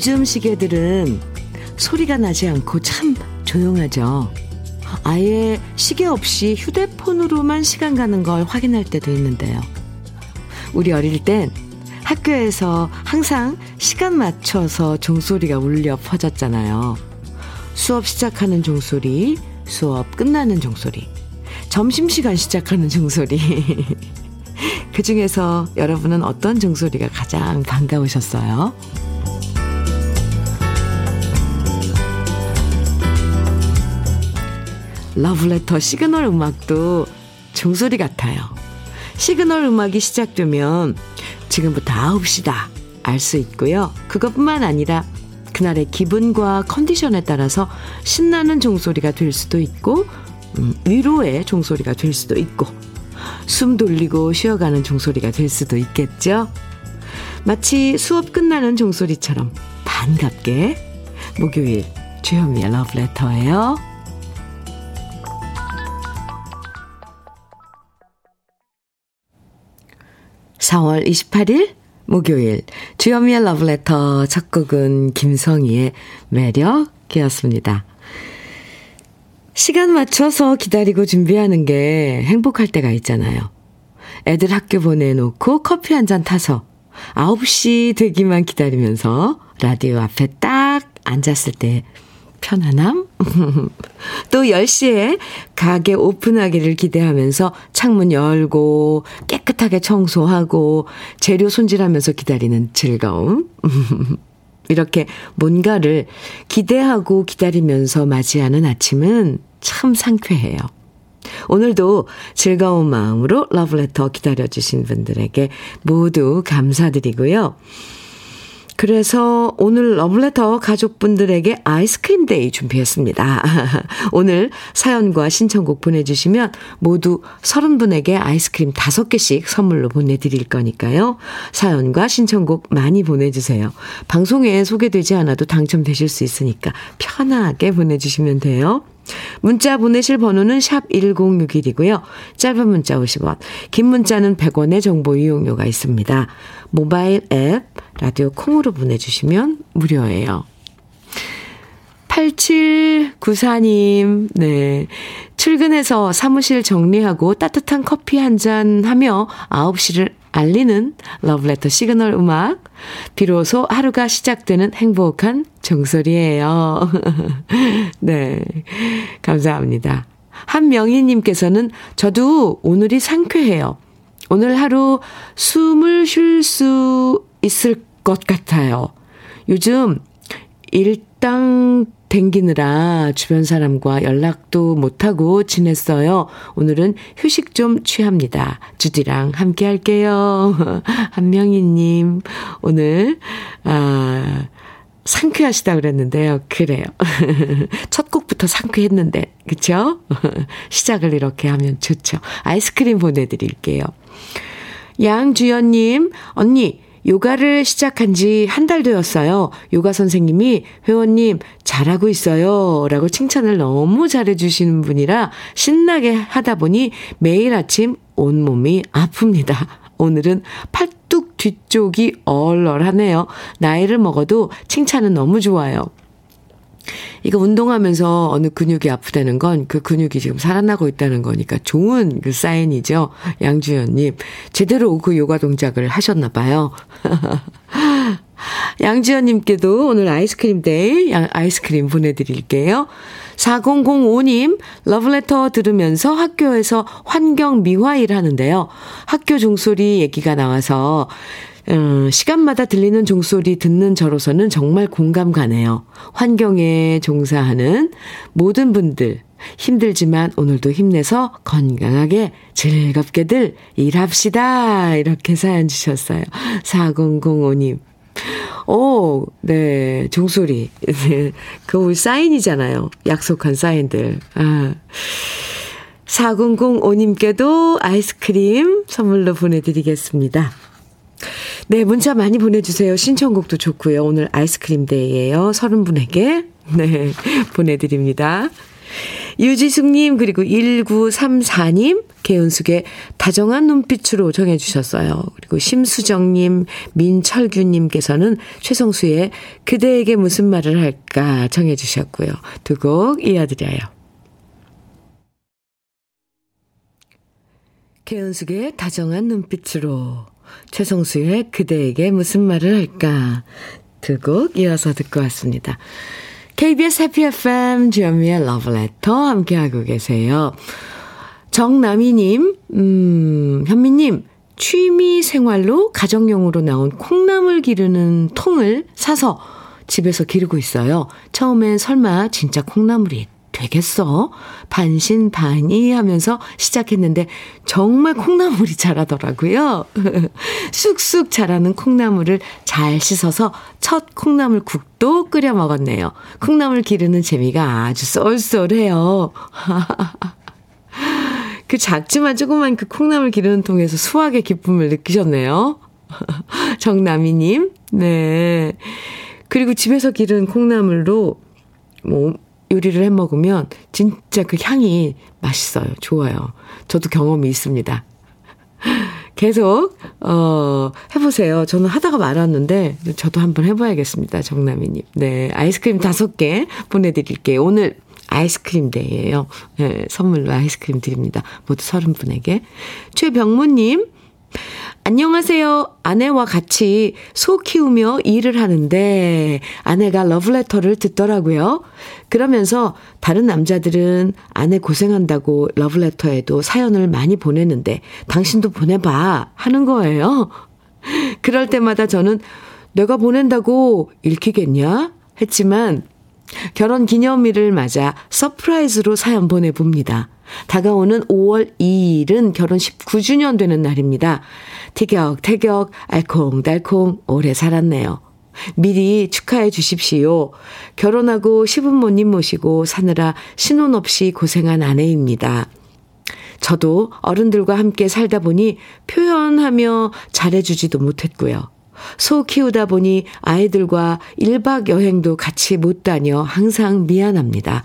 요즘 시계들은 소리가 나지 않고 참 조용하죠. 아예 시계 없이 휴대폰으로만 시간 가는 걸 확인할 때도 있는데요. 우리 어릴 땐 학교에서 항상 시간 맞춰서 종소리가 울려 퍼졌잖아요. 수업 시작하는 종소리, 수업 끝나는 종소리, 점심시간 시작하는 종소리. 그 중에서 여러분은 어떤 종소리가 가장 반가우셨어요? 러브레터 시그널 음악도 종소리 같아요. 시그널 음악이 시작되면 지금부터 9시다 알 수 있고요. 그것뿐만 아니라 그날의 기분과 컨디션에 따라서 신나는 종소리가 될 수도 있고 위로의 종소리가 될 수도 있고 숨 돌리고 쉬어가는 종소리가 될 수도 있겠죠. 마치 수업 끝나는 종소리처럼 반갑게 목요일 주현미의 러브레터예요. 4월 28일 목요일 주현미의 러브레터 첫 곡은 김성희의 매력이었습니다. 시간 맞춰서 기다리고 준비하는 게 행복할 때가 있잖아요. 애들 학교 보내놓고 커피 한 잔 타서 9시 되기만 기다리면서 라디오 앞에 딱 앉았을 때 편안함? 또 10시에 가게 오픈하기를 기대하면서 창문 열고 깨끗하게 청소하고 재료 손질하면서 기다리는 즐거움. 이렇게 뭔가를 기대하고 기다리면서 맞이하는 아침은 참 상쾌해요. 오늘도 즐거운 마음으로 러브레터 기다려주신 분들에게 모두 감사드리고요. 그래서 오늘 러브레터 가족분들에게 아이스크림 데이 준비했습니다. 오늘 사연과 신청곡 보내주시면 모두 30분에게 아이스크림 5개씩 선물로 보내드릴 거니까요. 사연과 신청곡 많이 보내주세요. 방송에 소개되지 않아도 당첨되실 수 있으니까 편하게 보내주시면 돼요. 문자 보내실 번호는 샵1061이고요. 짧은 문자 50원, 긴 문자는 100원의 정보 이용료가 있습니다. 모바일 앱 라디오 콩으로 보내주시면 무료예요. 8794님, 네, 출근해서 사무실 정리하고 따뜻한 커피 한잔 하며 9시를 알리는 러브레터 시그널 음악, 비로소 하루가 시작되는 행복한 종소리예요. 네, 감사합니다. 한명희님께서는 저도 오늘이 상쾌해요. 오늘 하루 숨을 쉴 수 있을 것 같아요. 요즘 일당 댕기느라 주변 사람과 연락도 못하고 지냈어요. 오늘은 휴식 좀 취합니다. 주디랑 함께 할게요. 한명희님, 오늘 상쾌하시다 그랬는데요. 그래요. 첫 곡부터 상쾌했는데, 그쵸? 시작을 이렇게 하면 좋죠. 아이스크림 보내드릴게요. 양주연님, 언니, 요가를 시작한 지 한 달 되었어요. 요가 선생님이 회원님 잘하고 있어요 라고 칭찬을 너무 잘해주시는 분이라 신나게 하다 보니 매일 아침 온몸이 아픕니다. 오늘은 팔뚝 뒤쪽이 얼얼하네요. 나이를 먹어도 칭찬은 너무 좋아요. 이거 운동하면서 어느 근육이 아프다는 건 그 근육이 지금 살아나고 있다는 거니까 좋은 그 사인이죠. 양주연님, 제대로 그 요가 동작을 하셨나 봐요. 양주연님께도 오늘 아이스크림 데이 아이스크림 보내드릴게요. 4005님, 러브레터 들으면서 학교에서 환경 미화일 하는데요. 학교 종소리 얘기가 나와서 시간마다 들리는 종소리 듣는 저로서는 정말 공감 가네요. 환경에 종사하는 모든 분들 힘들지만 오늘도 힘내서 건강하게 즐겁게들 일합시다. 이렇게 사연 주셨어요. 4005님. 오, 네, 종소리. 그 사인이잖아요. 약속한 사인들. 4005님께도 아이스크림 선물로 보내드리겠습니다. 네, 문자 많이 보내주세요. 신청곡도 좋고요. 오늘 아이스크림 데이예요. 30분에게 네, 보내드립니다. 유지숙님 그리고 1934님 개은숙의 다정한 눈빛으로 정해주셨어요. 그리고 심수정님, 민철규님께서는 최성수의 그대에게 무슨 말을 할까 정해주셨고요. 두 곡 이어드려요. 개은숙의 다정한 눈빛으로, 최성수의 그대에게 무슨 말을 할까 두 곡 이어서 듣고 왔습니다. KBS 해피 FM 주현미의 러브레터 함께하고 계세요. 정남이님, 현미님 취미생활로 가정용으로 나온 콩나물 기르는 통을 사서 집에서 기르고 있어요. 처음엔 설마 진짜 콩나물이 되겠어? 반신반의 하면서 시작했는데 정말 콩나물이 자라더라고요. 쑥쑥 자라는 콩나물을 잘 씻어서 첫 콩나물국도 끓여 먹었네요. 콩나물 기르는 재미가 아주 쏠쏠해요. 그 작지만 조그만 그 콩나물 기르는 통에서 수확의 기쁨을 느끼셨네요. 정남이님, 네. 그리고 집에서 기른 콩나물로 뭐 요리를 해 먹으면 진짜 그 향이 맛있어요. 좋아요. 저도 경험이 있습니다. 계속 해보세요. 저는 하다가 말았는데 저도 한번 해봐야겠습니다. 정남이님. 네, 아이스크림 5개 보내드릴게요. 오늘 아이스크림 데이예요. 네, 선물로 아이스크림 드립니다. 모두 30분에게. 최병무님. 안녕하세요. 아내와 같이 소 키우며 일을 하는데 아내가 러브레터를 듣더라고요. 그러면서 다른 남자들은 아내 고생한다고 러브레터에도 사연을 많이 보내는데 당신도 보내봐 하는 거예요. 그럴 때마다 저는 내가 보낸다고 읽히겠냐 했지만 결혼 기념일을 맞아 서프라이즈로 사연 보내봅니다. 다가오는 5월 2일은 결혼 19주년 되는 날입니다. 티격태격 알콩달콩 오래 살았네요. 미리 축하해 주십시오. 결혼하고 시부모님 모시고 사느라 신혼 없이 고생한 아내입니다. 저도 어른들과 함께 살다 보니 표현하며 잘해주지도 못했고요. 소 키우다 보니 아이들과 1박 여행도 같이 못 다녀 항상 미안합니다.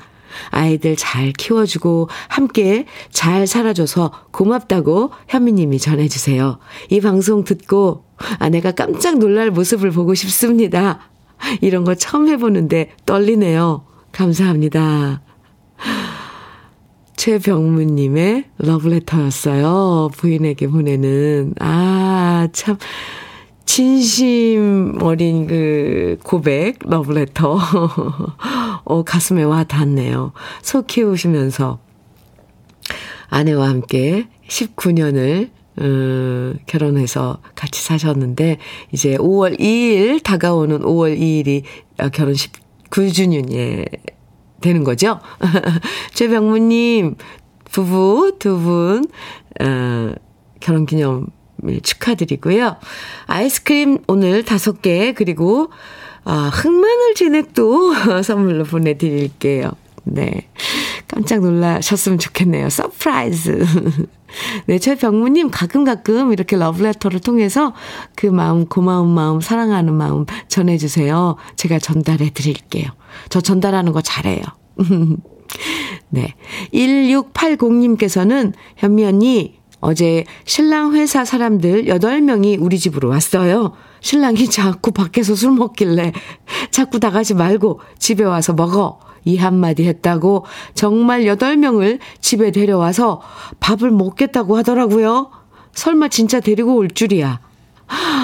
아이들 잘 키워주고 함께 잘 살아줘서 고맙다고 현미님이 전해주세요. 이 방송 듣고 아내가 깜짝 놀랄 모습을 보고 싶습니다. 이런 거 처음 해보는데 떨리네요. 감사합니다. 최병무님의 러브레터였어요. 부인에게 보내는. 아, 참. 진심 어린 그 고백 러브레터 가슴에 와 닿네요. 소 키우시면서 아내와 함께 19년을 결혼해서 같이 사셨는데 이제 5월 2일 다가오는 5월 2일이 결혼 19주년이 되는 거죠. 최병무님 부부 두 분 결혼기념 축하드리고요. 아이스크림 오늘 5개 그리고 흑마늘 진액도 선물로 보내드릴게요. 네, 깜짝 놀라셨으면 좋겠네요. 서프라이즈. 네, 최병무님 가끔 이렇게 러브레터를 통해서 그 마음, 고마운 마음, 사랑하는 마음 전해주세요. 제가 전달해 드릴게요. 저 전달하는 거 잘해요. 네, 1680님께서는 현미 언니 어제 신랑 회사 사람들 8명이 우리 집으로 왔어요. 신랑이 자꾸 밖에서 술 먹길래 자꾸 나가지 말고 집에 와서 먹어. 이 한마디 했다고 정말 8명을 집에 데려와서 밥을 먹겠다고 하더라고요. 설마 진짜 데리고 올 줄이야.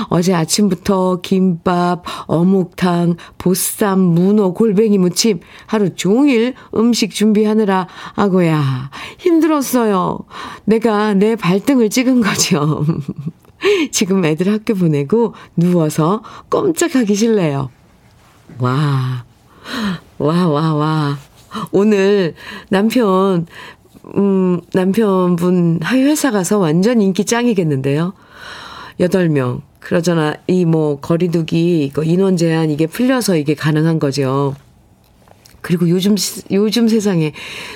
어제 아침부터 김밥, 어묵탕, 보쌈, 문어, 골뱅이 무침 하루 종일 음식 준비하느라 아고야 힘들었어요. 내가 내 발등을 찍은 거죠. 지금 애들 학교 보내고 누워서 꼼짝하기 싫네요. 와. 오늘 남편분 회사 가서 완전 인기 짱이겠는데요. 8명. 그러잖아. 이 뭐 거리두기 이거 인원 제한 이게 풀려서 이게 가능한 거죠. 그리고 요즘 세상에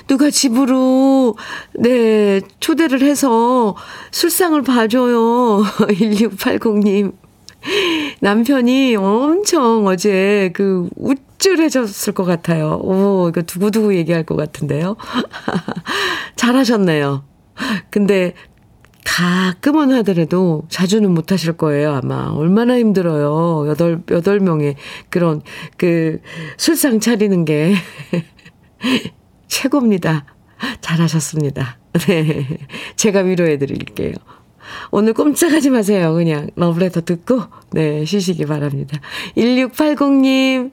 누가 집으로 네, 초대를 해서 술상을 봐줘요. 1680님. 남편이 엄청 어제 그 씁쓸해졌을 것 같아요. 오, 이거 두고두고 얘기할 것 같은데요. 잘하셨네요. 근데 가끔은 하더라도 자주는 못하실 거예요, 아마. 얼마나 힘들어요. 여덟 명의 그런 그 술상 차리는 게 최고입니다. 잘하셨습니다. 네, 제가 위로해드릴게요. 오늘 꼼짝하지 마세요. 그냥 러브레터 듣고 네 쉬시기 바랍니다. 1680님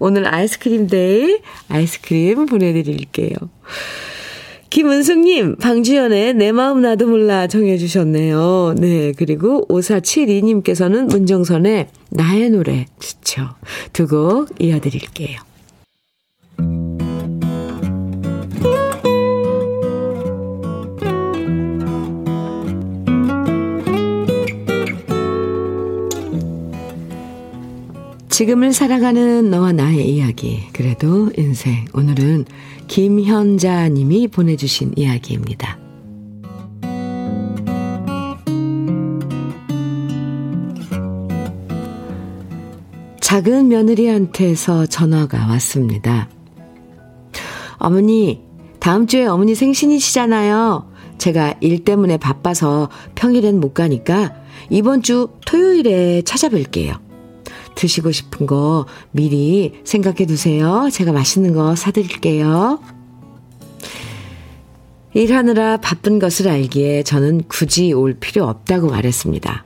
오늘 아이스크림 데이 아이스크림 보내드릴게요. 김은숙님 방주연의 내 마음 나도 몰라 정해 주셨네요. 네 그리고 5472님께서는 문정선의 나의 노래 지쳐 두 곡 이어드릴게요. 지금을 살아가는 너와 나의 이야기 그래도 인생 오늘은 김현자 님이 보내주신 이야기입니다. 작은 며느리한테서 전화가 왔습니다. 어머니 다음 주에 어머니 생신이시잖아요. 제가 일 때문에 바빠서 평일엔 못 가니까 이번 주 토요일에 찾아뵐게요. 드시고 싶은 거 미리 생각해 두세요. 제가 맛있는 거 사드릴게요. 일하느라 바쁜 것을 알기에 저는 굳이 올 필요 없다고 말했습니다.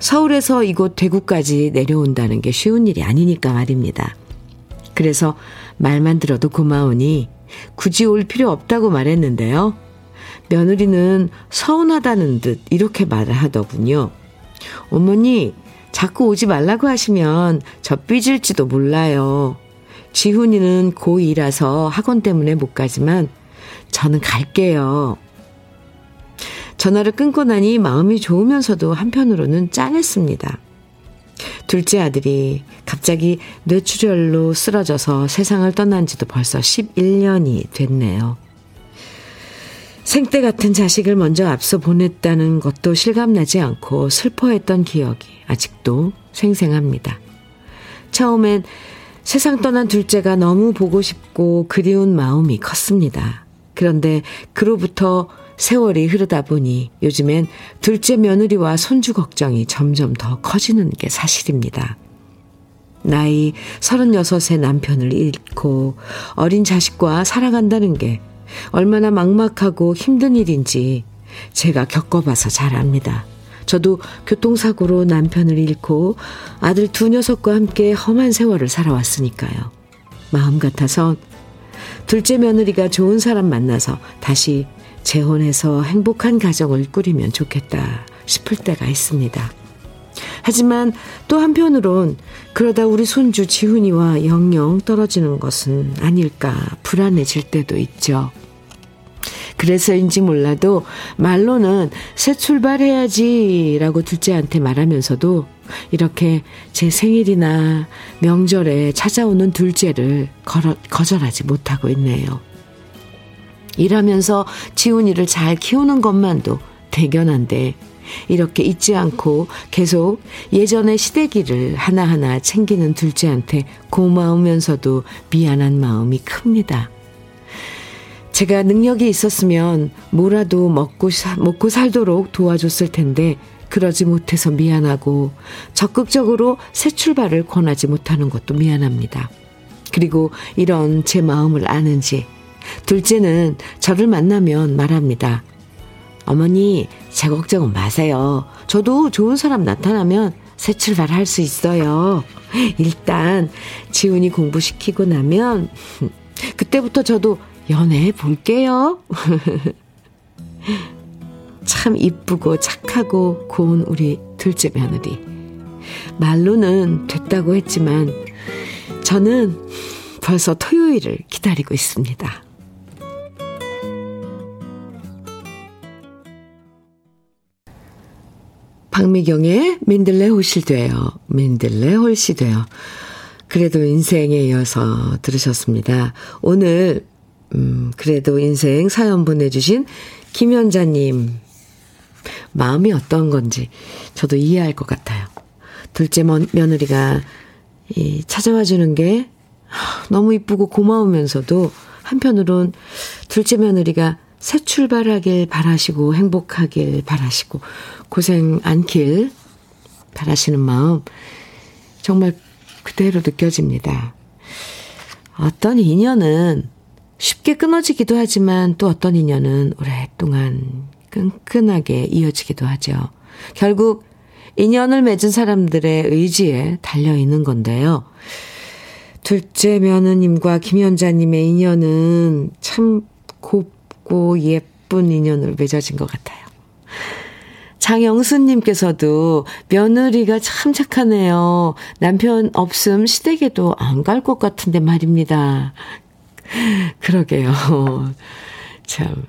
서울에서 이곳 대구까지 내려온다는 게 쉬운 일이 아니니까 말입니다. 그래서 말만 들어도 고마우니 굳이 올 필요 없다고 말했는데요. 며느리는 서운하다는 듯 이렇게 말을 하더군요. 어머니, 자꾸 오지 말라고 하시면 저 삐질지도 몰라요. 지훈이는 고2라서 학원 때문에 못 가지만 저는 갈게요. 전화를 끊고 나니 마음이 좋으면서도 한편으로는 짠했습니다. 둘째 아들이 갑자기 뇌출혈로 쓰러져서 세상을 떠난 지도 벌써 11년이 됐네요. 생때 같은 자식을 먼저 앞서 보냈다는 것도 실감나지 않고 슬퍼했던 기억이 아직도 생생합니다. 처음엔 세상 떠난 둘째가 너무 보고 싶고 그리운 마음이 컸습니다. 그런데 그로부터 세월이 흐르다 보니 요즘엔 둘째 며느리와 손주 걱정이 점점 더 커지는 게 사실입니다. 나이 36세 남편을 잃고 어린 자식과 살아간다는 게 얼마나 막막하고 힘든 일인지 제가 겪어봐서 잘 압니다. 저도 교통사고로 남편을 잃고 아들 두 녀석과 함께 험한 세월을 살아왔으니까요. 마음 같아선 둘째 며느리가 좋은 사람 만나서 다시 재혼해서 행복한 가정을 꾸리면 좋겠다 싶을 때가 있습니다. 하지만 또 한편으론 그러다 우리 손주 지훈이와 영영 떨어지는 것은 아닐까 불안해질 때도 있죠. 그래서인지 몰라도 말로는 새 출발해야지라고 둘째한테 말하면서도 이렇게 제 생일이나 명절에 찾아오는 둘째를 거절하지 못하고 있네요. 일하면서 지훈이를 잘 키우는 것만도 대견한데 이렇게 잊지 않고 계속 예전의 시댁일을 하나하나 챙기는 둘째한테 고마우면서도 미안한 마음이 큽니다. 제가 능력이 있었으면 뭐라도 먹고 살도록 도와줬을 텐데 그러지 못해서 미안하고 적극적으로 새 출발을 권하지 못하는 것도 미안합니다. 그리고 이런 제 마음을 아는지 둘째는 저를 만나면 말합니다. 어머니, 제 걱정은 마세요. 저도 좋은 사람 나타나면 새 출발할 수 있어요. 일단 지훈이 공부시키고 나면 그때부터 저도 연애해 볼게요. 참 이쁘고 착하고 고운 우리 둘째 며느리. 말로는 됐다고 했지만 저는 벌써 토요일을 기다리고 있습니다. 박미경의 민들레 홀씨 돼요. 민들레 홀씨 돼요. 그래도 인생에 이어서 들으셨습니다. 오늘 그래도 인생 사연 보내주신 김현자님 마음이 어떤 건지 저도 이해할 것 같아요. 둘째 며느리가 찾아와주는 게 너무 이쁘고 고마우면서도 한편으론 둘째 며느리가 새 출발하길 바라시고 행복하길 바라시고 고생 않길 바라시는 마음 정말 그대로 느껴집니다. 어떤 인연은 쉽게 끊어지기도 하지만 또 어떤 인연은 오랫동안 끈끈하게 이어지기도 하죠. 결국 인연을 맺은 사람들의 의지에 달려있는 건데요. 둘째 며느님과 김연자님의 인연은 참 곱고 예쁜 인연으로 맺어진 것 같아요. 장영수님께서도 며느리가 참 착하네요. 남편 없음 시댁에도 안 갈 것 같은데 말입니다. 그러게요. 참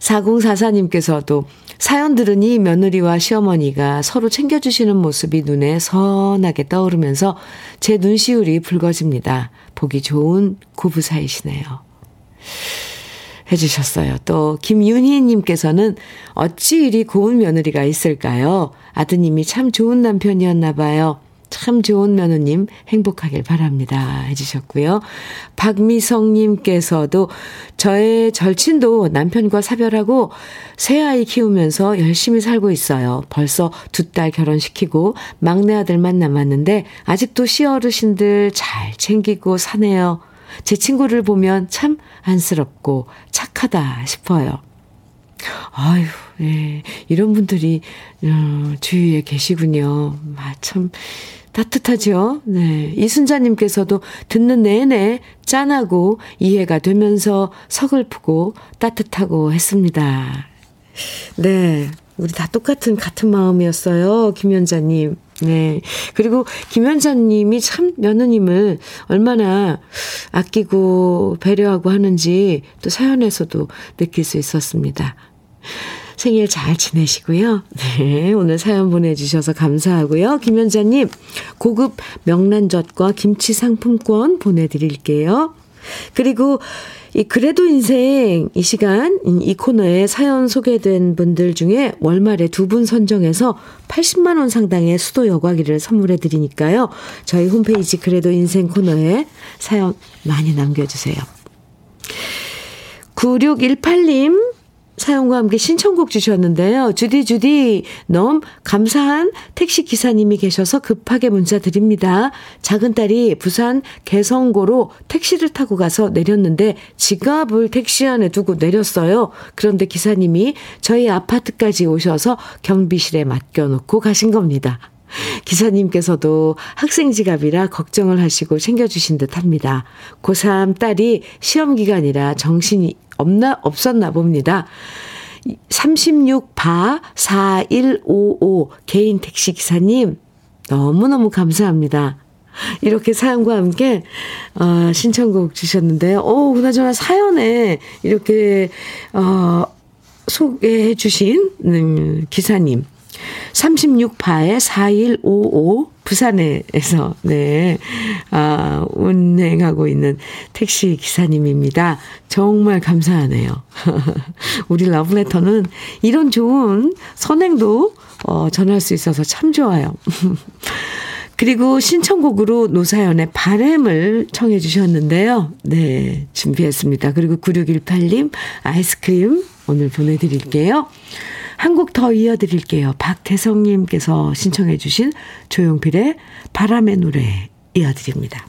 4044님께서도 사연 들으니 며느리와 시어머니가 서로 챙겨주시는 모습이 눈에 선하게 떠오르면서 제 눈시울이 붉어집니다. 보기 좋은 고부 사이시네요. 해주셨어요. 또 김윤희님께서는 어찌 이리 고운 며느리가 있을까요? 아드님이 참 좋은 남편이었나 봐요. 참 좋은 며느님 행복하길 바랍니다. 해주셨고요. 박미성님께서도 저의 절친도 남편과 사별하고 새 아이 키우면서 열심히 살고 있어요. 벌써 두 딸 결혼시키고 막내 아들만 남았는데 아직도 시어르신들 잘 챙기고 사네요. 제 친구를 보면 참 안쓰럽고 착하다 싶어요. 아유, 예, 이런 분들이 주위에 계시군요. 아, 참 따뜻하죠. 네, 이순자님께서도 듣는 내내 짠하고 이해가 되면서 서글프고 따뜻하고 했습니다. 네, 우리 다 같은 마음이었어요, 김연자님. 네, 그리고 김연자님이 참 며느님을 얼마나 아끼고 배려하고 하는지 또 사연에서도 느낄 수 있었습니다. 생일 잘 지내시고요. 네, 오늘 사연 보내주셔서 감사하고요. 김연자님, 고급 명란젓과 김치 상품권 보내드릴게요. 그리고 이 그래도 인생 이 시간 이 코너에 사연 소개된 분들 중에 월말에 두 분 선정해서 80만 원 상당의 수도 여과기를 선물해 드리니까요. 저희 홈페이지 그래도 인생 코너에 사연 많이 남겨주세요. 9618님 사연과 함께 신청곡 주셨는데요. 주디 너무 감사한 택시기사님이 계셔서 급하게 문자 드립니다. 작은 딸이 부산 개성고로 택시를 타고 가서 내렸는데 지갑을 택시 안에 두고 내렸어요. 그런데 기사님이 저희 아파트까지 오셔서 경비실에 맡겨놓고 가신 겁니다. 기사님께서도 학생 지갑이라 걱정을 하시고 챙겨주신 듯합니다. 고3 딸이 시험기간이라 정신이 없었나 봅니다. 36바 4155 개인 택시 기사님 너무너무 감사합니다. 이렇게 사연과 함께 신청곡 주셨는데요. 그나저나 사연에 이렇게 소개해 주신 기사님 36파에 4155 부산에서 운행하고 있는 택시 기사님입니다. 정말 감사하네요. 우리 러브레터는 이런 좋은 선행도 전할 수 있어서 참 좋아요. 그리고 신청곡으로 노사연의 바램을 청해 주셨는데요. 네, 준비했습니다. 그리고 9618님 아이스크림 오늘 보내드릴게요. 한 곡 더 이어드릴게요. 박태성님께서 신청해 주신 조용필의 바람의 노래 이어드립니다.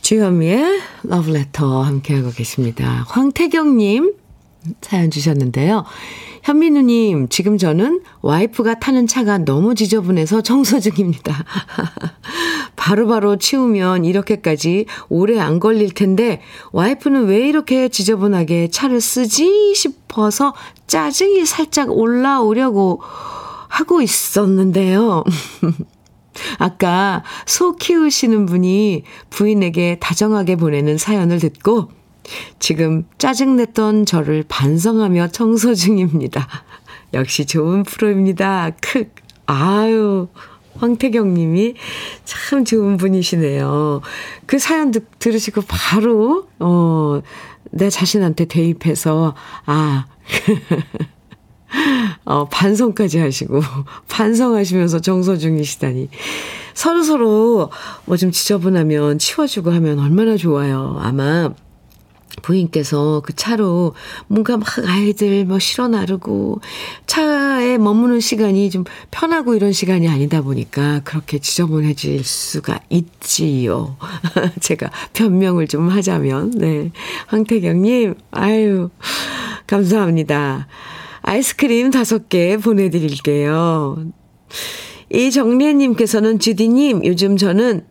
주현미의 러브레터 함께하고 계십니다. 황태경님 사연 주셨는데요. 현민우님, 지금 저는 와이프가 타는 차가 너무 지저분해서 청소 중입니다. 바로바로 치우면 이렇게까지 오래 안 걸릴 텐데 와이프는 왜 이렇게 지저분하게 차를 쓰지 싶어서 짜증이 살짝 올라오려고 하고 있었는데요. 아까 소 키우시는 분이 부인에게 다정하게 보내는 사연을 듣고 지금 짜증냈던 저를 반성하며 청소 중입니다. 역시 좋은 프로입니다. 크. 아유, 황태경 님이 참 좋은 분이시네요. 그 사연 들으시고 바로 내 자신한테 대입해서 반성까지 하시고 반성하시면서 정서 중이시다니. 서로서로 뭐 좀 지저분하면 치워주고 하면 얼마나 좋아요. 아마 부인께서 그 차로 뭔가 막 아이들 뭐 실어 나르고 차에 머무는 시간이 좀 편하고 이런 시간이 아니다 보니까 그렇게 지저분해질 수가 있지요. 제가 변명을 좀 하자면. 네. 황태경님, 아유, 감사합니다. 아이스크림 5개 보내드릴게요. 이정례님께서는 주디님, 요즘 저는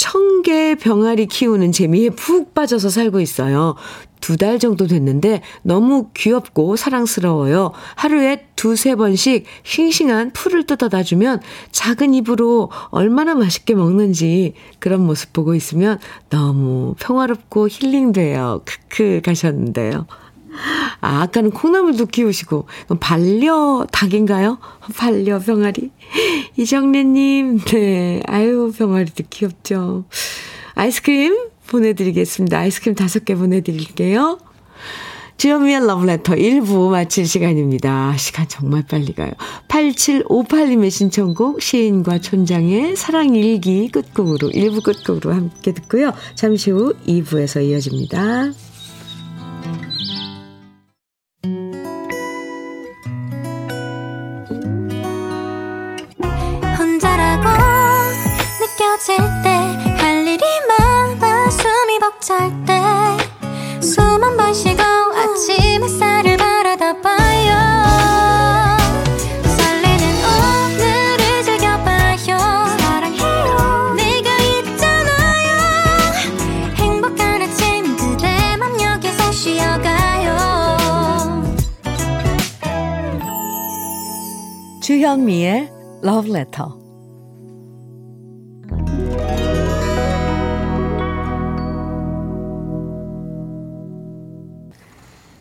청개 병아리 키우는 재미에 푹 빠져서 살고 있어요. 2달 정도 됐는데 너무 귀엽고 사랑스러워요. 하루에 2-3번씩 싱싱한 풀을 뜯어다 주면 작은 입으로 얼마나 맛있게 먹는지 그런 모습 보고 있으면 너무 평화롭고 힐링돼요. 크크 가셨는데요. 아, 아까는 콩나물도 키우시고 반려 닭인가요? 반려 병아리. 이정래님, 네, 아유 병아리도 귀엽죠. 아이스크림 보내드리겠습니다. 아이스크림 5개 보내드릴게요. 주현미의 러브레터 1부 마칠 시간입니다. 시간 정말 빨리 가요. 8758님의 신청곡 시인과 촌장의 사랑일기 끝곡으로 1부 끝곡으로 함께 듣고요. 잠시 후 2부에서 이어집니다. 때 할 일이 많아 숨이 벅찰 때 숨 한 번 쉬고 아침 햇살을 바라다 봐요. 설레는 오늘을 즐겨봐요. 사랑해요. 내가 있잖아요. 행복한 아침 그대 맘 여기서 쉬어가요. 주현미의 Love Letter.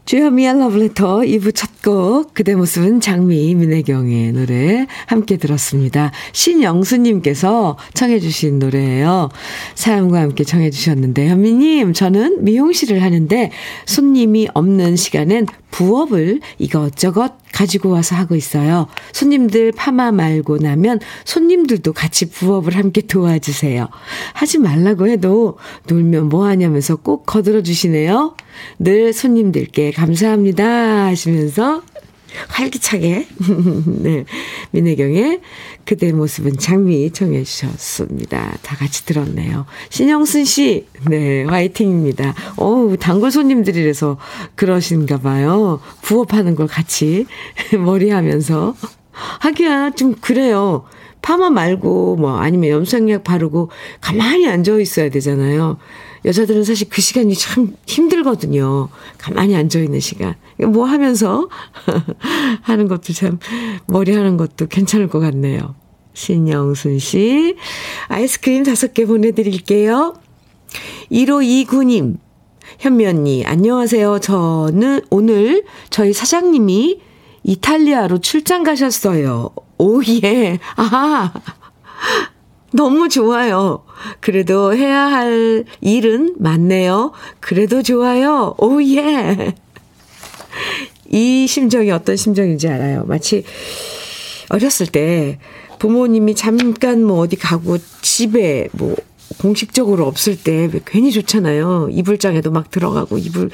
주현미의 러브레터 2부 첫 곡 그대 모습은 장미 민혜경의 노래 함께 들었습니다. 신영수님께서 청해 주신 노래예요. 사연과 함께 청해 주셨는데 현미님, 저는 미용실을 하는데 손님이 없는 시간엔 부업을 이것저것 가지고 와서 하고 있어요. 손님들 파마 말고 나면 손님들도 같이 부업을 함께 도와주세요. 하지 말라고 해도 놀면 뭐하냐면서 꼭 거들어주시네요. 늘 손님들께 감사합니다 하시면서 활기차게 네, 민혜경의 그대 모습은 장미 청해 주셨습니다. 다 같이 들었네요. 신영순 씨, 네, 화이팅입니다. 어우, 단골 손님들이라서 그러신가 봐요. 부업하는 걸 같이 머리하면서. 하기야 좀 그래요. 파마 말고 뭐 아니면 염색약 바르고 가만히 앉아 있어야 되잖아요. 여자들은 사실 그 시간이 참 힘들거든요. 가만히 앉아있는 시간. 뭐 하면서 하는 것도 참, 머리 하는 것도 괜찮을 것 같네요. 신영순 씨, 아이스크림 5개 보내드릴게요. 1529님, 현미 언니, 안녕하세요. 저는 오늘 저희 사장님이 이탈리아로 출장 가셨어요. 오, 예. 아하. 너무 좋아요. 그래도 해야 할 일은 많네요. 그래도 좋아요. 오, 예. 이 심정이 어떤 심정인지 알아요. 마치 어렸을 때 부모님이 잠깐 뭐 어디 가고 집에 뭐 공식적으로 없을 때 괜히 좋잖아요. 이불장에도 막 들어가고 이불.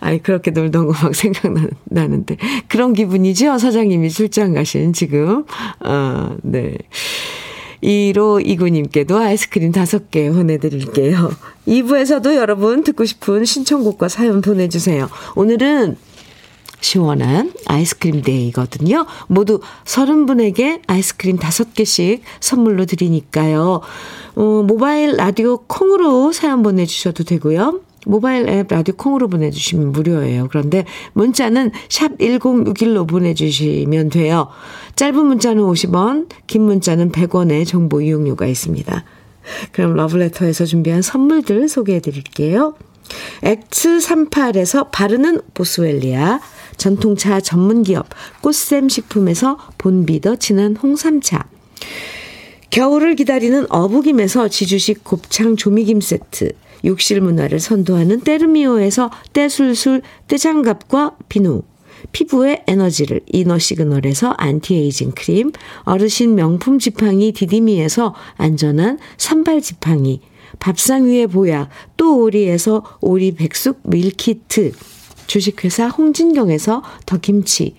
아니, 그렇게 놀던 거 막 생각나는데. 그런 기분이죠? 사장님이 출장 가신 지금. 아, 네. 1529님께도 아이스크림 5개 보내드릴게요. 2부에서도 여러분 듣고 싶은 신청곡과 사연 보내주세요. 오늘은 시원한 아이스크림 데이거든요. 모두 30분에게 아이스크림 5개씩 선물로 드리니까요. 모바일 라디오 콩으로 사연 보내주셔도 되고요. 모바일 앱 라디오 콩으로 보내주시면 무료예요. 그런데 문자는 샵 1061로 보내주시면 돼요. 짧은 문자는 50원, 긴 문자는 100원의 정보 이용료가 있습니다. 그럼 러브레터에서 준비한 선물들 소개해드릴게요. X38에서 바르는 보스웰리아, 전통차 전문기업 꽃샘식품에서 본비더 진한 홍삼차, 겨울을 기다리는 어부김에서 지주식 곱창 조미김 세트, 욕실 문화를 선도하는 때르미오에서 떼술술 떼장갑과 비누, 피부의 에너지를 이너시그널에서 안티에이징 크림, 어르신 명품 지팡이 디디미에서 안전한 산발 지팡이, 밥상 위의 보약 또 오리에서 오리 백숙 밀키트, 주식회사 홍진경에서 더김치,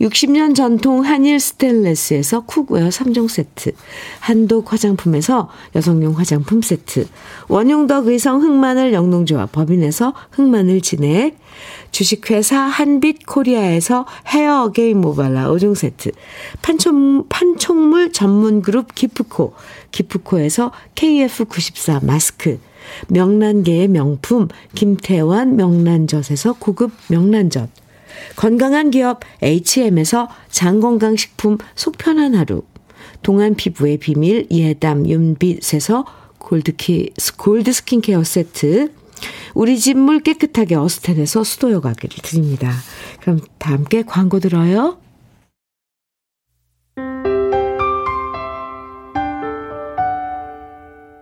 60년 전통 한일 스테인레스에서 쿡웨어 3종 세트, 한독 화장품에서 여성용 화장품 세트, 원용덕 의성 흑마늘 영농조합 법인에서 흑마늘 진액, 주식회사 한빛코리아에서 헤어 어게인 모발라 5종 세트, 판촉물 전문그룹 기프코에서 KF94 마스크, 명란계의 명품 김태환 명란젓에서 고급 명란젓, 건강한 기업 HM에서 장건강식품 속편한 하루, 동안 피부의 비밀 예담 윤빛에서 골드 스킨케어 세트, 우리 집 물 깨끗하게 어스텐에서 수도요 가게를 드립니다. 그럼 다 함께 광고 들어요.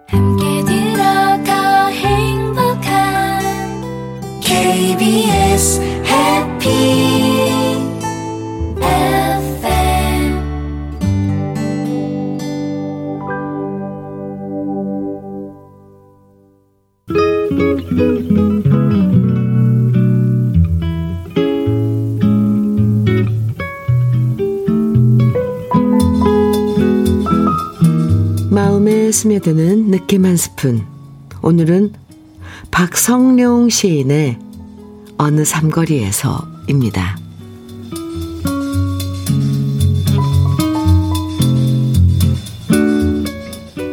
함께 들어가 행복한 KBS 마음에 스며드는 느낌 한 스푼. 오늘은 박성룡 시인의 어느 삼거리에서입니다.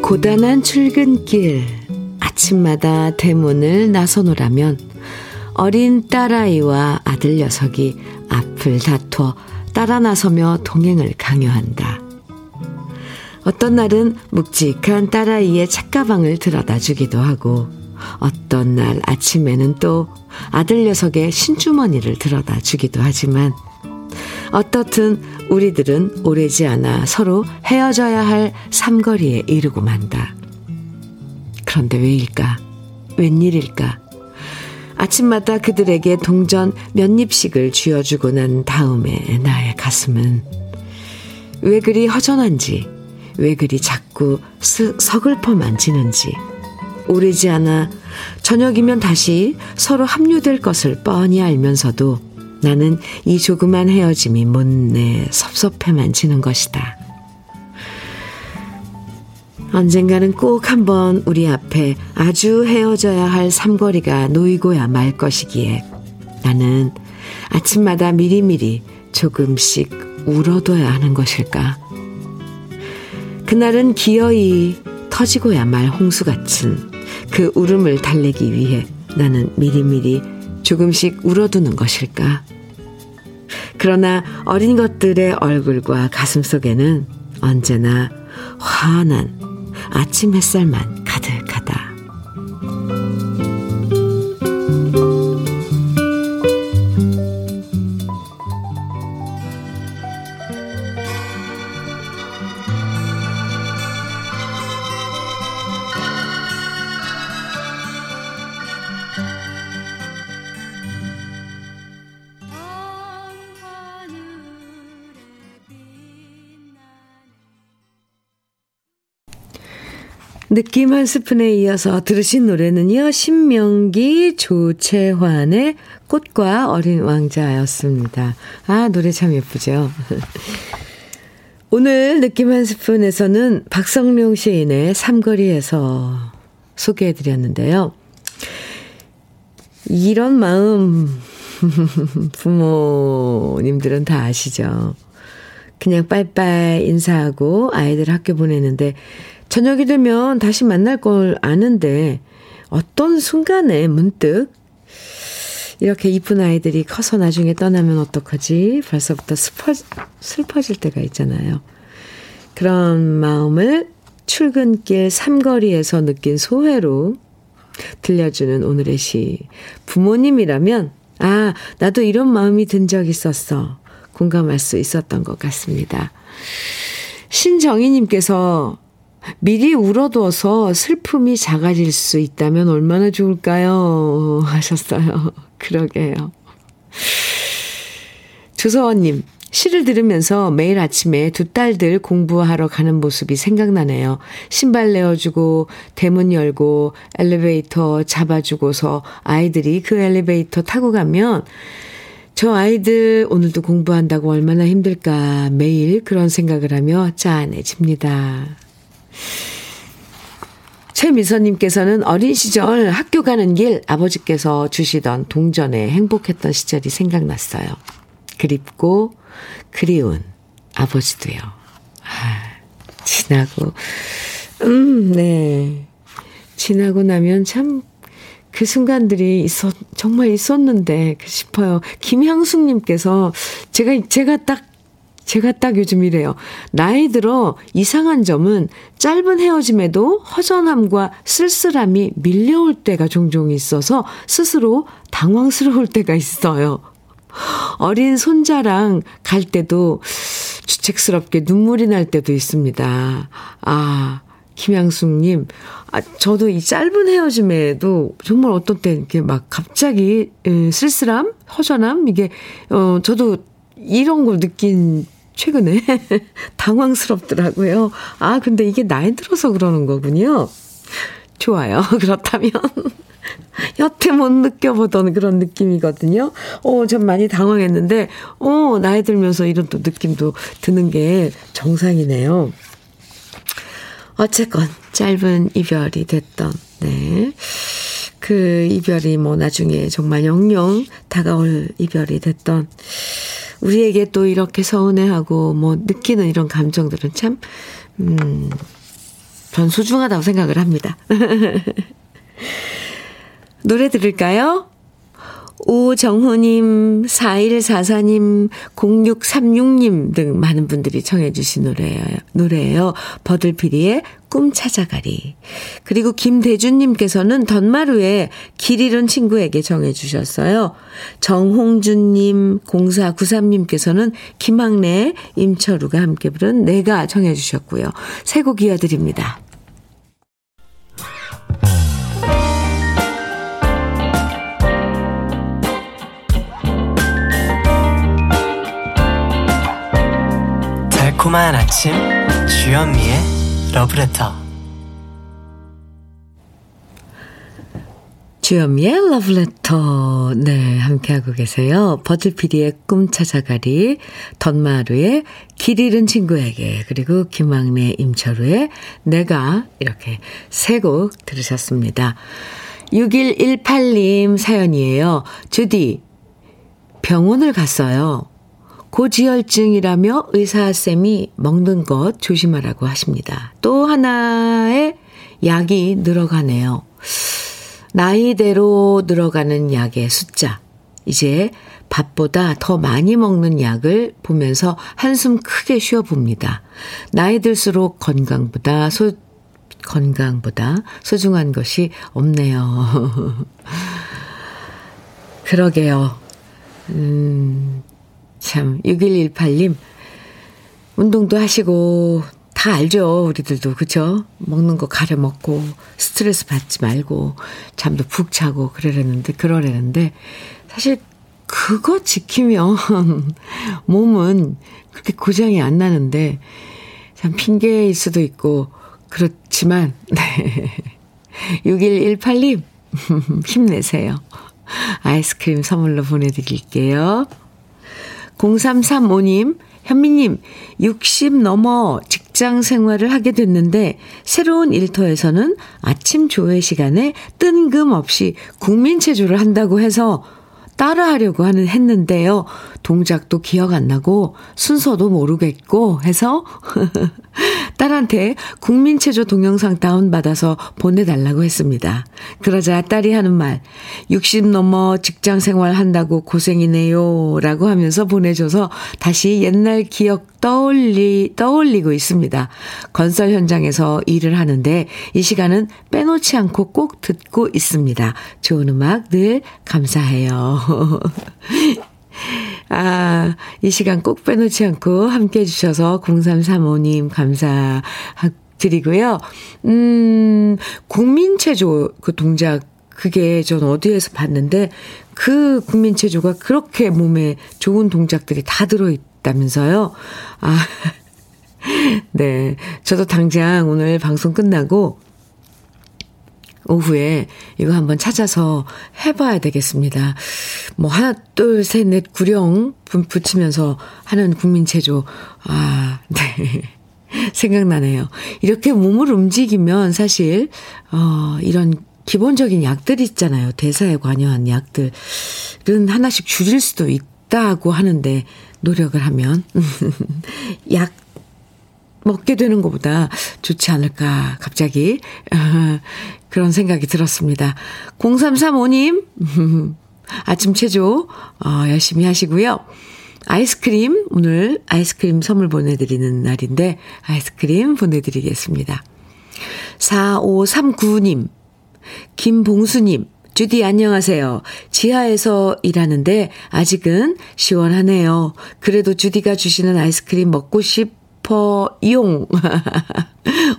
고단한 출근길, 아침마다 대문을 나서노라면 어린 딸아이와 아들 녀석이 앞을 다투어 따라 나서며 동행을 강요한다. 어떤 날은 묵직한 딸아이의 책가방을 들여다 주기도 하고, 어떤 날 아침에는 또 아들 녀석의 신주머니를 들여다 주기도 하지만, 어떻든 우리들은 오래지 않아 서로 헤어져야 할 삼거리에 이르고 만다. 그런데 왜일까? 웬일일까? 아침마다 그들에게 동전 몇 잎씩을 쥐어주고 난 다음에 나의 가슴은 왜 그리 허전한지, 왜 그리 자꾸 서글퍼만 지는지, 오래지 않아 저녁이면 다시 서로 합류될 것을 뻔히 알면서도 나는 이 조그만 헤어짐이 못내 섭섭해만 지는 것이다. 언젠가는 꼭 한번 우리 앞에 아주 헤어져야 할 삼거리가 놓이고야 말 것이기에 나는 아침마다 미리미리 조금씩 울어둬야 하는 것일까? 그날은 기어이 터지고야 말 홍수 같은 그 울음을 달래기 위해 나는 미리미리 조금씩 울어두는 것일까? 그러나 어린 것들의 얼굴과 가슴 속에는 언제나 환한 아침 햇살만 가득하다. 느낌 한 스푼에 이어서 들으신 노래는요, 신명기 조채환의 꽃과 어린 왕자였습니다. 아, 노래 참 예쁘죠. 오늘 느낌 한 스푼에서는 박성룡 시인의 삼거리에서 소개해드렸는데요. 이런 마음 부모님들은 다 아시죠. 그냥 빠이빠이 인사하고 아이들 학교 보내는데 저녁이 되면 다시 만날 걸 아는데 어떤 순간에 문득 이렇게 이쁜 아이들이 커서 나중에 떠나면 어떡하지? 벌써부터 슬퍼질 때가 있잖아요. 그런 마음을 출근길 삼거리에서 느낀 소회로 들려주는 오늘의 시. 부모님이라면 아, 나도 이런 마음이 든 적 있었어. 공감할 수 있었던 것 같습니다. 신정희님께서 미리 울어두어서 슬픔이 작아질 수 있다면 얼마나 좋을까요? 하셨어요. 그러게요. 조서원님, 시를 들으면서 매일 아침에 두 딸들 공부하러 가는 모습이 생각나네요. 신발 내어주고 대문 열고 엘리베이터 잡아주고서 아이들이 그 엘리베이터 타고 가면 저 아이들 오늘도 공부한다고 얼마나 힘들까 매일 그런 생각을 하며 짠해집니다. 최미선님께서는 어린 시절 학교 가는 길 아버지께서 주시던 동전에 행복했던 시절이 생각났어요. 그립고 그리운 아버지도요. 아, 지나고 네, 지나고 나면 참 그 순간들이 정말 있었는데 싶어요. 김향숙님께서 제가 딱 요즘 이래요. 나이 들어 이상한 점은 짧은 헤어짐에도 허전함과 쓸쓸함이 밀려올 때가 종종 있어서 스스로 당황스러울 때가 있어요. 어린 손자랑 갈 때도 주책스럽게 눈물이 날 때도 있습니다. 아, 김양숙님, 저도 이 짧은 헤어짐에도 정말 어떤 때 이렇게 막 갑자기 쓸쓸함, 허전함 이게 저도 이런 걸 느낀 최근에 당황스럽더라고요. 아, 근데 이게 나이 들어서 그러는 거군요. 좋아요. 그렇다면 여태 못 느껴보던 그런 느낌이거든요. 전 많이 당황했는데 나이 들면서 이런 또 느낌도 드는 게 정상이네요. 어쨌건 짧은 이별이 됐던 그 이별이 뭐 나중에 정말 영영 다가올 이별이 됐던 우리에게 또 이렇게 서운해하고 뭐 느끼는 이런 감정들은 참 전 소중하다고 생각을 합니다. 노래 들을까요? 오정호님, 4144님, 0636님 등 많은 분들이 청해 주신 노래예요. 버들피리의 꿈 찾아가리. 그리고 김대준님께서는 덧마루의 길 잃은 친구에게 정해 주셨어요. 정홍준님, 0493님께서는 김학래, 임철우가 함께 부른 내가 정해 주셨고요. 새 곡 이어드립니다. 고마운 아침 주현미의 러브레터. 주현미의 러브레터, 네, 함께하고 계세요. 버들피리의 꿈 찾아가리, 덧마루의 길 잃은 친구에게, 그리고 김학래, 임철우의 내가, 이렇게 세 곡 들으셨습니다. 6118님 사연이에요. 주디, 병원을 갔어요. 고지혈증이라며 의사쌤이 먹는 것 조심하라고 하십니다. 또 하나의 약이 늘어가네요. 나이대로 늘어가는 약의 숫자. 이제 밥보다 더 많이 먹는 약을 보면서 한숨 크게 쉬어봅니다. 나이 들수록 건강보다 소중한 것이 없네요. 그러게요. 참, 6118님, 운동도 하시고, 다 알죠, 우리들도. 그쵸? 먹는 거 가려 먹고, 스트레스 받지 말고, 잠도 푹 자고, 그러려는데, 사실, 그거 지키면, 몸은 그렇게 고장이 안 나는데, 참, 핑계일 수도 있고, 그렇지만, 네. 6118님, 힘내세요. 아이스크림 선물로 보내드릴게요. 0335님, 현미님, 60 넘어 직장 생활을 하게 됐는데 새로운 일터에서는 아침 조회 시간에 뜬금없이 국민체조를 한다고 해서 따라하려고 했는데요. 동작도 기억 안 나고 순서도 모르겠고 해서 딸한테 국민체조 동영상 다운받아서 보내달라고 했습니다. 그러자 딸이 하는 말, 60 넘어 직장생활 한다고 고생이네요 라고 하면서 보내줘서 다시 옛날 기억 떠올리고 있습니다. 건설 현장에서 일을 하는데 이 시간은 빼놓지 않고 꼭 듣고 있습니다. 좋은 음악 늘 감사해요. 아, 이 시간 꼭 빼놓지 않고 함께 해주셔서 0335님 감사드리고요. 국민체조 그 동작 그게 전 어디에서 봤는데 그 국민체조가 그렇게 몸에 좋은 동작들이 다 들어있다면서요. 아, 네. 저도 당장 오늘 방송 끝나고 오후에 이거 한번 찾아서 해봐야 되겠습니다. 뭐 하나 둘 셋 넷 구령 붙이면서 하는 국민체조. 아, 네. 생각나네요. 이렇게 몸을 움직이면 사실 이런 기본적인 약들 있잖아요. 대사에 관여한 약들은 하나씩 줄일 수도 있다고 하는데 노력을 하면 약 먹게 되는 것보다 좋지 않을까 갑자기 그런 생각이 들었습니다. 0335님 아침 체조 열심히 하시고요. 아이스크림, 오늘 아이스크림 선물 보내드리는 날인데 아이스크림 보내드리겠습니다. 4539님, 김봉수님, 주디 안녕하세요. 지하에서 일하는데 아직은 시원하네요. 그래도 주디가 주시는 아이스크림 먹고 싶어용.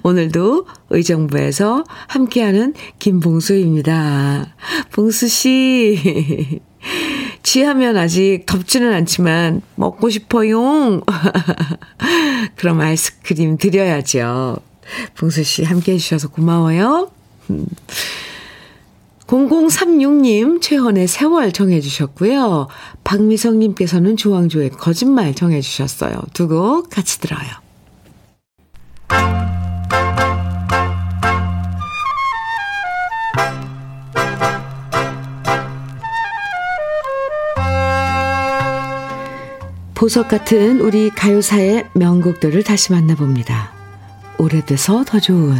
오늘도 의정부에서 함께하는 김봉수입니다. 봉수씨. 지하면 아직 덥지는 않지만 먹고 싶어용. 그럼 아이스크림 드려야죠. 봉수씨 함께해 주셔서 고마워요. 0036님 최헌의 세월 정해 주셨고요. 박미성님께서는 조항조의 거짓말 정해 주셨어요. 두 곡 같이 들어요. 보석 같은 우리 가요사의 명곡들을 다시 만나봅니다. 오래돼서 더 좋은.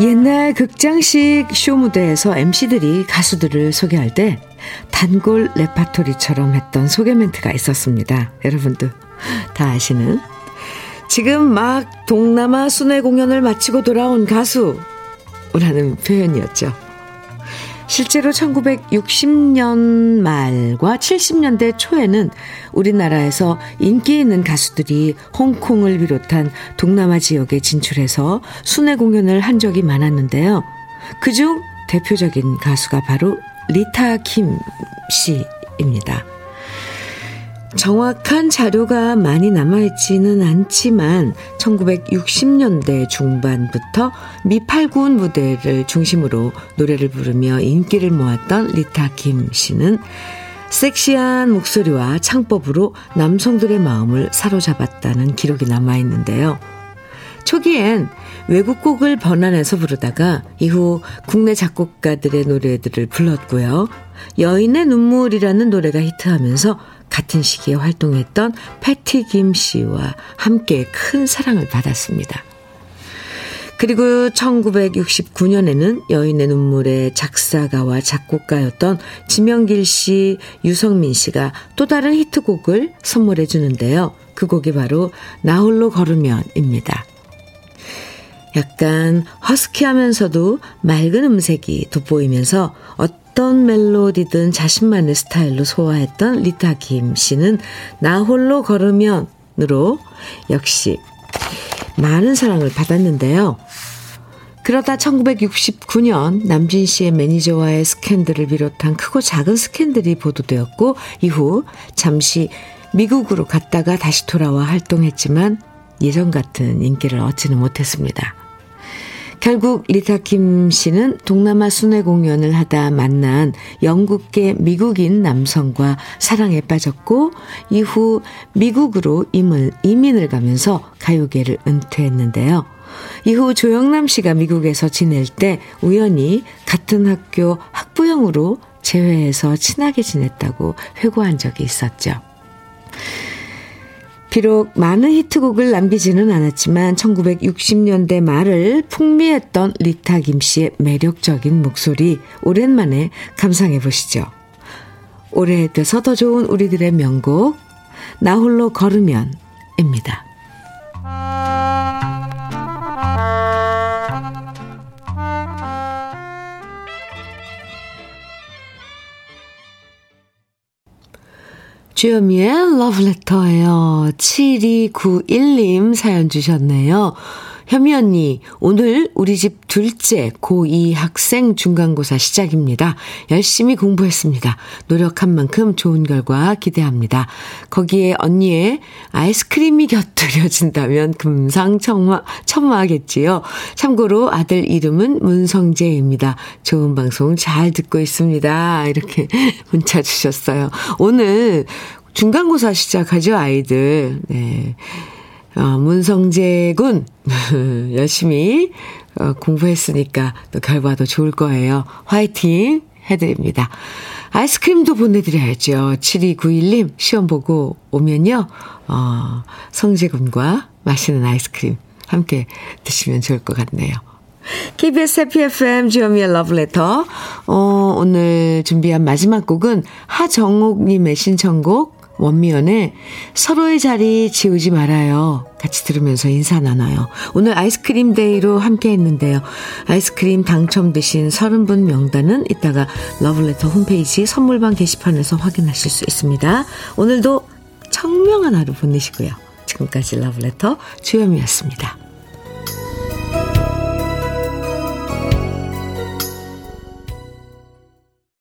옛날 극장식 쇼 무대에서 MC들이 가수들을 소개할 때 단골 레파토리처럼 했던 소개 멘트가 있었습니다. 여러분도 다 아시는. 지금 막 동남아 순회 공연을 마치고 돌아온 가수라는 표현이었죠. 실제로 1960년 말과 70년대 초에는 우리나라에서 인기 있는 가수들이 홍콩을 비롯한 동남아 지역에 진출해서 순회 공연을 한 적이 많았는데요. 그중 대표적인 가수가 바로 리타 킴 씨입니다. 정확한 자료가 많이 남아있지는 않지만 1960년대 중반부터 미팔군 무대를 중심으로 노래를 부르며 인기를 모았던 리타 김 씨는 섹시한 목소리와 창법으로 남성들의 마음을 사로잡았다는 기록이 남아있는데요. 초기엔 외국곡을 번안해서 부르다가 이후 국내 작곡가들의 노래들을 불렀고요. 여인의 눈물이라는 노래가 히트하면서 같은 시기에 활동했던 패티 김 씨와 함께 큰 사랑을 받았습니다. 그리고 1969년에는 여인의 눈물의 작사가와 작곡가였던 지명길 씨, 유성민 씨가 또 다른 히트곡을 선물해 주는데요. 그 곡이 바로 나 홀로 걸으면입니다. 약간 허스키하면서도 맑은 음색이 돋보이면서 어떤 멜로디든 자신만의 스타일로 소화했던 리타 김 씨는 나 홀로 걸으면으로 역시 많은 사랑을 받았는데요. 그러다 1969년 남진 씨의 매니저와의 스캔들을 비롯한 크고 작은 스캔들이 보도되었고 이후 잠시 미국으로 갔다가 다시 돌아와 활동했지만 예전 같은 인기를 얻지는 못했습니다. 결국 리타 김 씨는 동남아 순회 공연을 하다 만난 영국계 미국인 남성과 사랑에 빠졌고 이후 미국으로 이민을 가면서 가요계를 은퇴했는데요. 이후 조영남 씨가 미국에서 지낼 때 우연히 같은 학교 학부형으로 재회해서 친하게 지냈다고 회고한 적이 있었죠. 비록 많은 히트곡을 남기지는 않았지만 1960년대 말을 풍미했던 리타 김 씨의 매력적인 목소리 오랜만에 감상해 보시죠. 오래돼서 더 좋은 우리들의 명곡 나 홀로 걸으면입니다. 주현미의 러브레터예요. 7291님 사연 주셨네요. 현미 언니, 오늘 우리 집 둘째 고2 학생 중간고사 시작입니다. 열심히 공부했습니다. 노력한 만큼 좋은 결과 기대합니다. 거기에 언니의 아이스크림이 곁들여진다면 금상첨화겠지요. 참고로 아들 이름은 문성재입니다. 좋은 방송 잘 듣고 있습니다. 이렇게 문자 주셨어요. 오늘 중간고사 시작하죠, 아이들. 네. 문성재 군 열심히 공부했으니까 또 결과도 좋을 거예요. 화이팅 해드립니다. 아이스크림도 보내드려야죠. 7291님 시험 보고 오면요. 성재 군과 맛있는 아이스크림 함께 드시면 좋을 것 같네요. KBS 해피 FM 주현미의 러브레터 오늘 준비한 마지막 곡은 하정옥님의 신청곡 원미연의 서로의 자리 지우지 말아요. 같이 들으면서 인사 나눠요. 오늘 아이스크림 데이로 함께 했는데요. 아이스크림 당첨되신 30분 명단은 이따가 러브레터 홈페이지 선물방 게시판에서 확인하실 수 있습니다. 오늘도 청명한 하루 보내시고요. 지금까지 러브레터 주현미였습니다.